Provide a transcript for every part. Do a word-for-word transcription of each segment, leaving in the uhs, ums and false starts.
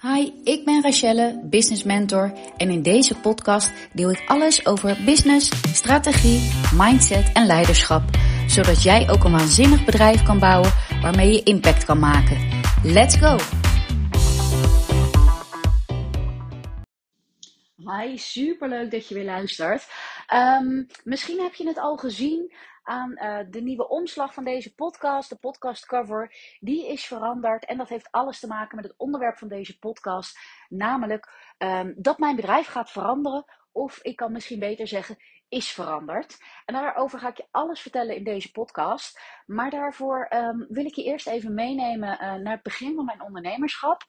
Hi, ik ben Raquel, business mentor en in deze podcast deel ik alles over business, strategie, mindset en leiderschap. Zodat jij ook een waanzinnig bedrijf kan bouwen waarmee je impact kan maken. Let's go! Hi, superleuk dat je weer luistert. Um, misschien heb je het al gezien aan uh, de nieuwe omslag van deze podcast, de podcastcover. Die is veranderd en dat heeft alles te maken met het onderwerp van deze podcast. Namelijk um, dat mijn bedrijf gaat veranderen, of ik kan misschien beter zeggen, is veranderd. En daarover ga ik je alles vertellen in deze podcast. Maar daarvoor um, wil ik je eerst even meenemen uh, naar het begin van mijn ondernemerschap.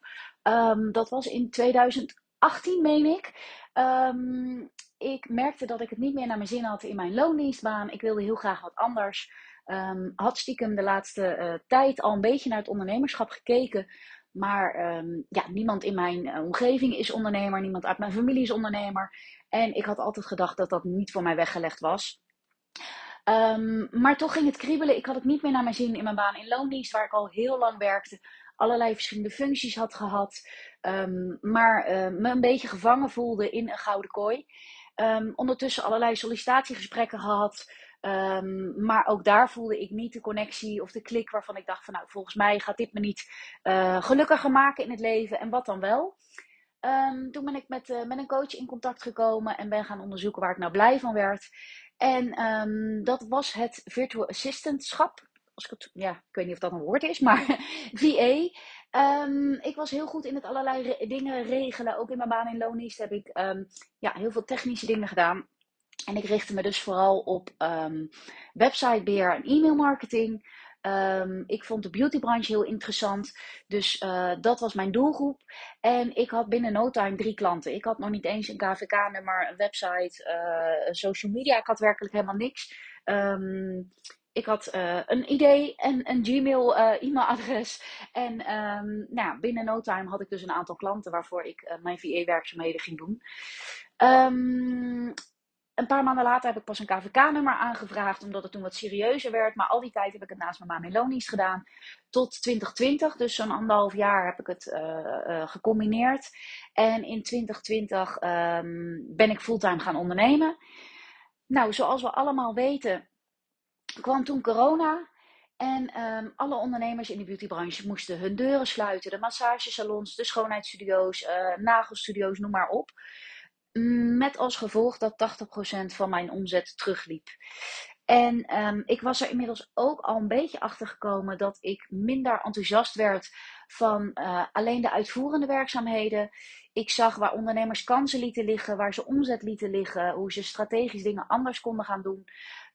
Um, dat was in twintig achttien, meen ik. Um, ik merkte dat ik het niet meer naar mijn zin had in mijn loondienstbaan. Ik wilde heel graag wat anders. Um, had stiekem de laatste uh, tijd al een beetje naar het ondernemerschap gekeken. Maar um, ja, niemand in mijn uh, omgeving is ondernemer. Niemand uit mijn familie is ondernemer. En ik had altijd gedacht dat dat niet voor mij weggelegd was. Um, maar toch ging het kriebelen. Ik had het niet meer naar mijn zin in mijn baan in loondienst, waar ik al heel lang werkte. Allerlei verschillende functies had gehad. Um, maar uh, me een beetje gevangen voelde in een gouden kooi. Um, ondertussen allerlei sollicitatiegesprekken gehad. Um, maar ook daar voelde ik niet de connectie of de klik waarvan ik dacht van, nou, volgens mij gaat dit me niet uh, gelukkiger maken in het leven. En wat dan wel? Um, toen ben ik met, uh, met een coach in contact gekomen en ben gaan onderzoeken waar ik nou blij van werd. En um, dat was het virtual assistantschap. Als ik, het, ja, ik weet niet of dat een woord is, maar V A. Um, ik was heel goed in het allerlei re- dingen regelen. Ook in mijn baan in loondienst heb ik um, ja, heel veel technische dingen gedaan. En ik richtte me dus vooral op um, websitebeheer en e-mailmarketing. Um, ik vond de beautybranche heel interessant. Dus uh, dat was mijn doelgroep. En ik had binnen no time drie klanten. Ik had nog niet eens een K V K-nummer, een website, uh, social media. Ik had werkelijk helemaal niks. Um, Ik had uh, een idee en een Gmail uh, e-mailadres. En um, nou ja, binnen no time had ik dus een aantal klanten waarvoor ik uh, mijn V A-werkzaamheden ging doen. Um, een paar maanden later heb ik pas een K V K-nummer aangevraagd, omdat het toen wat serieuzer werd. Maar al die tijd heb ik het naast mijn baan in loondienst gedaan. Tot twintig twintig, dus zo'n anderhalf jaar heb ik het uh, uh, gecombineerd. En in twintig twintig um, ben ik fulltime gaan ondernemen. Nou, zoals we allemaal weten, kwam toen corona en um, alle ondernemers in de beautybranche moesten hun deuren sluiten. De massagesalons, de schoonheidsstudio's, uh, nagelstudio's, noem maar op. Met als gevolg dat tachtig procent van mijn omzet terugliep. En um, ik was er inmiddels ook al een beetje achter gekomen dat ik minder enthousiast werd van uh, alleen de uitvoerende werkzaamheden. Ik zag waar ondernemers kansen lieten liggen, waar ze omzet lieten liggen, hoe ze strategisch dingen anders konden gaan doen.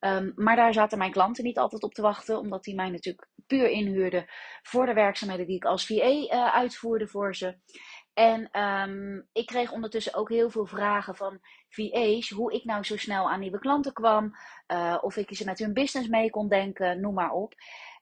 Um, maar daar zaten mijn klanten niet altijd op te wachten, omdat die mij natuurlijk puur inhuurden voor de werkzaamheden die ik als V A uh, uitvoerde voor ze. En um, ik kreeg ondertussen ook heel veel vragen van V A's, hoe ik nou zo snel aan nieuwe klanten kwam, uh, of ik ze met hun business mee kon denken, noem maar op.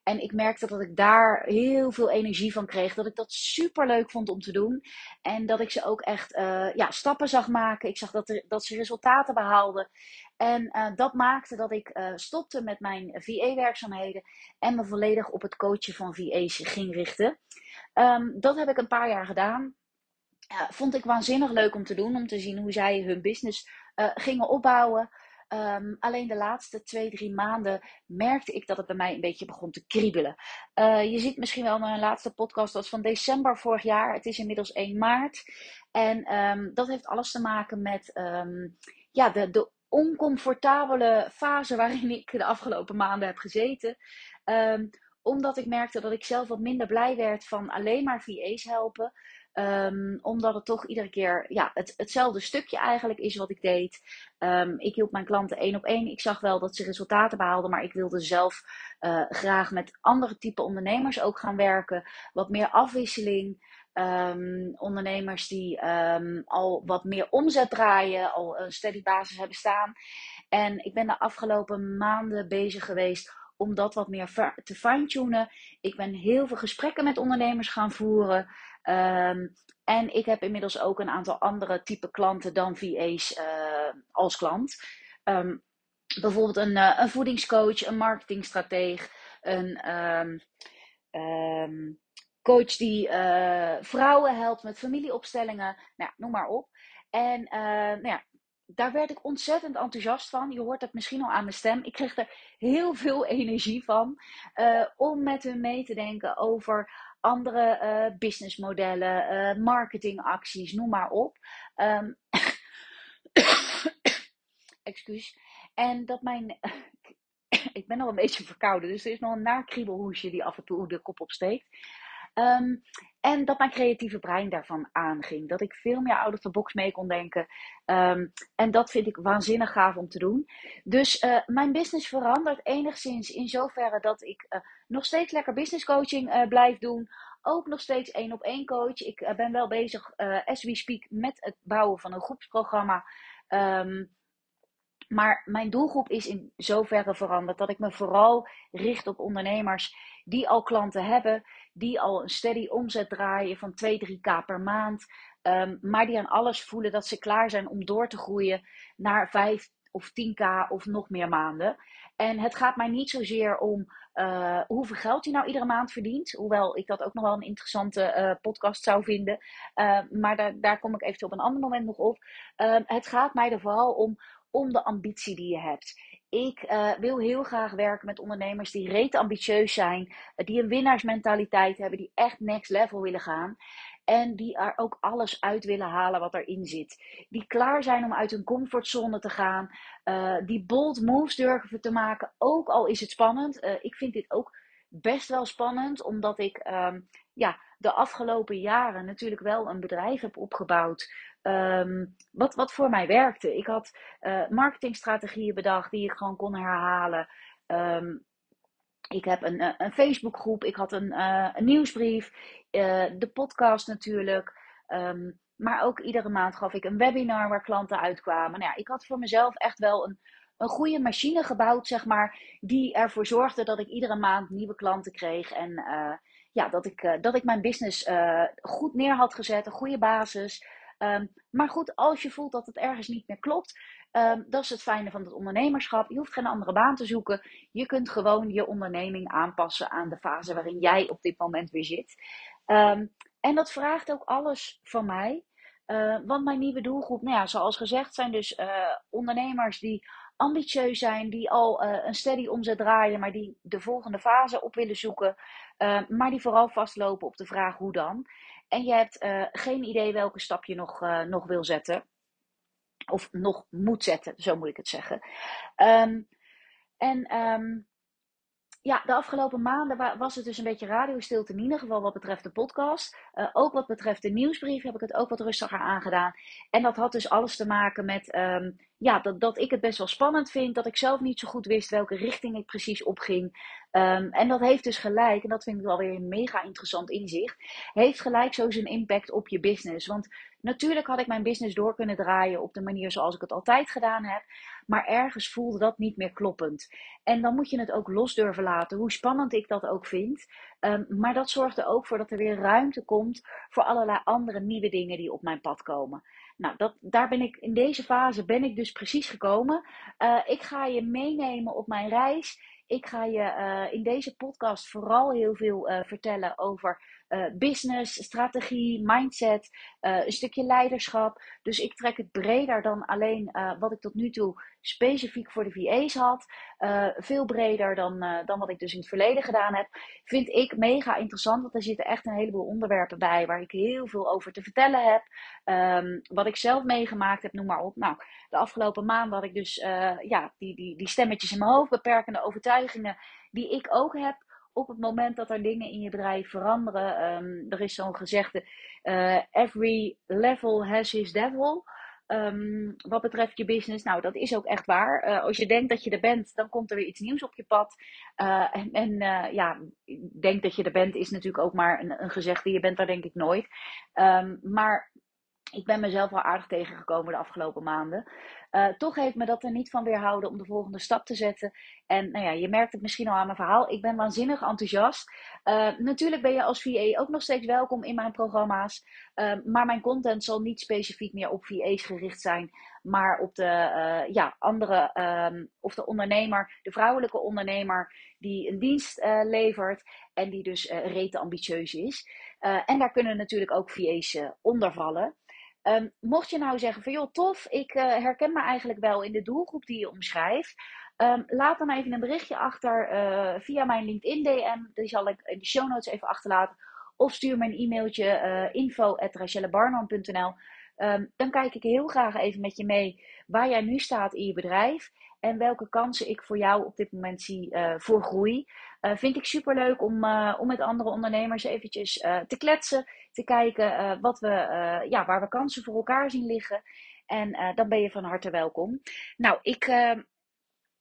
En ik merkte dat ik daar heel veel energie van kreeg, dat ik dat superleuk vond om te doen. En dat ik ze ook echt uh, ja, stappen zag maken, ik zag dat, er, dat ze resultaten behaalden. En uh, dat maakte dat ik uh, stopte met mijn V A-werkzaamheden en me volledig op het coachen van V A's ging richten. Um, dat heb ik een paar jaar gedaan. Uh, vond ik waanzinnig leuk om te doen, om te zien hoe zij hun business uh, gingen opbouwen. Um, alleen de laatste twee, drie maanden merkte ik dat het bij mij een beetje begon te kriebelen. Uh, je ziet misschien wel mijn laatste podcast, dat is van december vorig jaar. Het is inmiddels één maart. En um, dat heeft alles te maken met um, ja, de, de oncomfortabele fase waarin ik de afgelopen maanden heb gezeten. Um, omdat ik merkte dat ik zelf wat minder blij werd van alleen maar V A's helpen. Um, omdat het toch iedere keer ja, het, hetzelfde stukje eigenlijk is wat ik deed. Um, ik hielp mijn klanten één op één. Ik zag wel dat ze resultaten behaalden, maar ik wilde zelf uh, graag met andere type ondernemers ook gaan werken. Wat meer afwisseling. Um, ondernemers die um, al wat meer omzet draaien, al een steady basis hebben staan. En ik ben de afgelopen maanden bezig geweest om dat wat meer te fine-tunen. Ik ben heel veel gesprekken met ondernemers gaan voeren. Um, en ik heb inmiddels ook een aantal andere type klanten dan V A's uh, als klant. Um, bijvoorbeeld een, uh, een voedingscoach, een marketingstrateeg, een um, um, coach die uh, vrouwen helpt met familieopstellingen. Nou, noem maar op. En uh, nou ja, daar werd ik ontzettend enthousiast van. Je hoort dat misschien al aan mijn stem. Ik kreeg er heel veel energie van. Uh, om met hun mee te denken over andere uh, businessmodellen, uh, marketingacties, noem maar op. Um, Excuus. En dat mijn... ik ben al een beetje verkouden, dus er is nog een naar kriebelhoesje die af en toe de kop opsteekt. Um, en dat mijn creatieve brein daarvan aanging. Dat ik veel meer out of the box mee kon denken. Um, en dat vind ik waanzinnig gaaf om te doen. Dus uh, mijn business verandert enigszins in zoverre dat ik uh, nog steeds lekker business coaching uh, blijf doen. Ook nog steeds één op één coach. Ik uh, ben wel bezig, uh, as we speak, met het bouwen van een groepsprogramma. Um, Maar mijn doelgroep is in zoverre veranderd dat ik me vooral richt op ondernemers die al klanten hebben. Die al een steady omzet draaien van twee, drie k per maand. Um, maar die aan alles voelen dat ze klaar zijn om door te groeien naar vijf of tien k of nog meer maanden. En het gaat mij niet zozeer om uh, hoeveel geld je nou iedere maand verdient. Hoewel ik dat ook nog wel een interessante uh, podcast zou vinden. Uh, maar daar, daar kom ik eventueel op een ander moment nog op. Uh, het gaat mij er vooral om... om de ambitie die je hebt. Ik uh, wil heel graag werken met ondernemers die reet ambitieus zijn. Die een winnaarsmentaliteit hebben. Die echt next level willen gaan. En die er ook alles uit willen halen wat erin zit. Die klaar zijn om uit hun comfortzone te gaan. Uh, die bold moves durven te maken. Ook al is het spannend. Uh, ik vind dit ook best wel spannend. Omdat ik um, ja, de afgelopen jaren natuurlijk wel een bedrijf heb opgebouwd. Um, wat, wat voor mij werkte. Ik had uh, marketingstrategieën bedacht die ik gewoon kon herhalen. Um, ik heb een, een Facebookgroep. Ik had een, uh, een nieuwsbrief. Uh, de podcast natuurlijk. Um, maar ook iedere maand gaf ik een webinar waar klanten uitkwamen. Nou ja, ik had voor mezelf echt wel een, een goede machine gebouwd, zeg maar. Die ervoor zorgde dat ik iedere maand nieuwe klanten kreeg. En uh, ja, dat, ik, uh, dat ik mijn business uh, goed neer had gezet. Een goede basis. Um, maar goed, als je voelt dat het ergens niet meer klopt, um, dat is het fijne van het ondernemerschap. Je hoeft geen andere baan te zoeken. Je kunt gewoon je onderneming aanpassen aan de fase waarin jij op dit moment weer zit. Um, en dat vraagt ook alles van mij. Uh, want mijn nieuwe doelgroep, nou ja, zoals gezegd, zijn dus uh, ondernemers die ambitieus zijn, die al uh, een steady omzet draaien, maar die de volgende fase op willen zoeken. Uh, maar die vooral vastlopen op de vraag hoe dan. En je hebt uh, geen idee welke stap je nog, uh, nog wil zetten. Of nog moet zetten, zo moet ik het zeggen. Um, en um, ja, de afgelopen maanden was het dus een beetje radiostilte. In ieder geval wat betreft de podcast. Uh, ook wat betreft de nieuwsbrief heb ik het ook wat rustiger aangedaan. En dat had dus alles te maken met um, ja, dat, dat ik het best wel spannend vind. Dat ik zelf niet zo goed wist welke richting ik precies opging. Um, en dat heeft dus gelijk, en dat vind ik wel weer een mega interessant inzicht, heeft gelijk zo zijn impact op je business. Want natuurlijk had ik mijn business door kunnen draaien op de manier zoals ik het altijd gedaan heb, maar ergens voelde dat niet meer kloppend. En dan moet je het ook los durven laten, hoe spannend ik dat ook vind. Um, maar dat zorgt er ook voor dat er weer ruimte komt voor allerlei andere nieuwe dingen die op mijn pad komen. Nou, dat, daar ben ik, in deze fase ben ik dus precies gekomen. Uh, ik ga je meenemen op mijn reis. Ik ga je uh, in deze podcast vooral heel veel uh, vertellen over uh, business, strategie, mindset, uh, een stukje leiderschap. Dus ik trek het breder dan alleen uh, wat ik tot nu toe specifiek voor de V A's had. Uh, veel breder dan, uh, dan wat ik dus in het verleden gedaan heb. Vind ik mega interessant, want er zitten echt een heleboel onderwerpen bij waar ik heel veel over te vertellen heb. Um, wat ik zelf meegemaakt heb, noem maar op. Nou, de afgelopen maanden had ik dus uh, ja, die, die, die stemmetjes in mijn hoofd, beperkende overtuigingen die ik ook heb. Op het moment dat er dingen in je bedrijf veranderen. Um, er is zo'n gezegde, uh, every level has his devil. Um, wat betreft je business, nou dat is ook echt waar. Uh, als je denkt dat je er bent, dan komt er weer iets nieuws op je pad. Uh, en en uh, ja, denk dat je er bent is natuurlijk ook maar een, een gezegde. Je bent daar denk ik nooit. Um, maar Ik ben mezelf wel aardig tegengekomen de afgelopen maanden. Uh, toch heeft me dat er niet van weerhouden om de volgende stap te zetten. En nou ja, je merkt het misschien al aan mijn verhaal. Ik ben waanzinnig enthousiast. Uh, natuurlijk ben je als V A ook nog steeds welkom in mijn programma's. Uh, maar mijn content zal niet specifiek meer op V A's gericht zijn. Maar op de uh, ja, andere, um, of de ondernemer, de vrouwelijke ondernemer die een dienst uh, levert. En die dus uh, rete ambitieus is. Uh, en daar kunnen natuurlijk ook V A's uh, onder vallen. Um, mocht je nou zeggen van joh, tof, ik uh, herken me eigenlijk wel in de doelgroep die je omschrijft. Um, laat dan even een berichtje achter uh, via mijn LinkedIn D M. Die zal ik in de show notes even achterlaten. Of stuur me een e-mailtje uh, info at raquellebarnhoorn punt n l. Um, dan kijk ik heel graag even met je mee waar jij nu staat in je bedrijf. En welke kansen ik voor jou op dit moment zie uh, voor groei. Uh, vind ik superleuk om, uh, om met andere ondernemers eventjes uh, te kletsen. Te kijken uh, wat we, uh, ja, waar we kansen voor elkaar zien liggen. En uh, dan ben je van harte welkom. Nou, ik uh,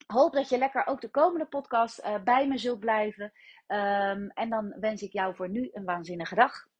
hoop dat je lekker ook de komende podcast uh, bij me zult blijven. Um, en dan wens ik jou voor nu een waanzinnige dag.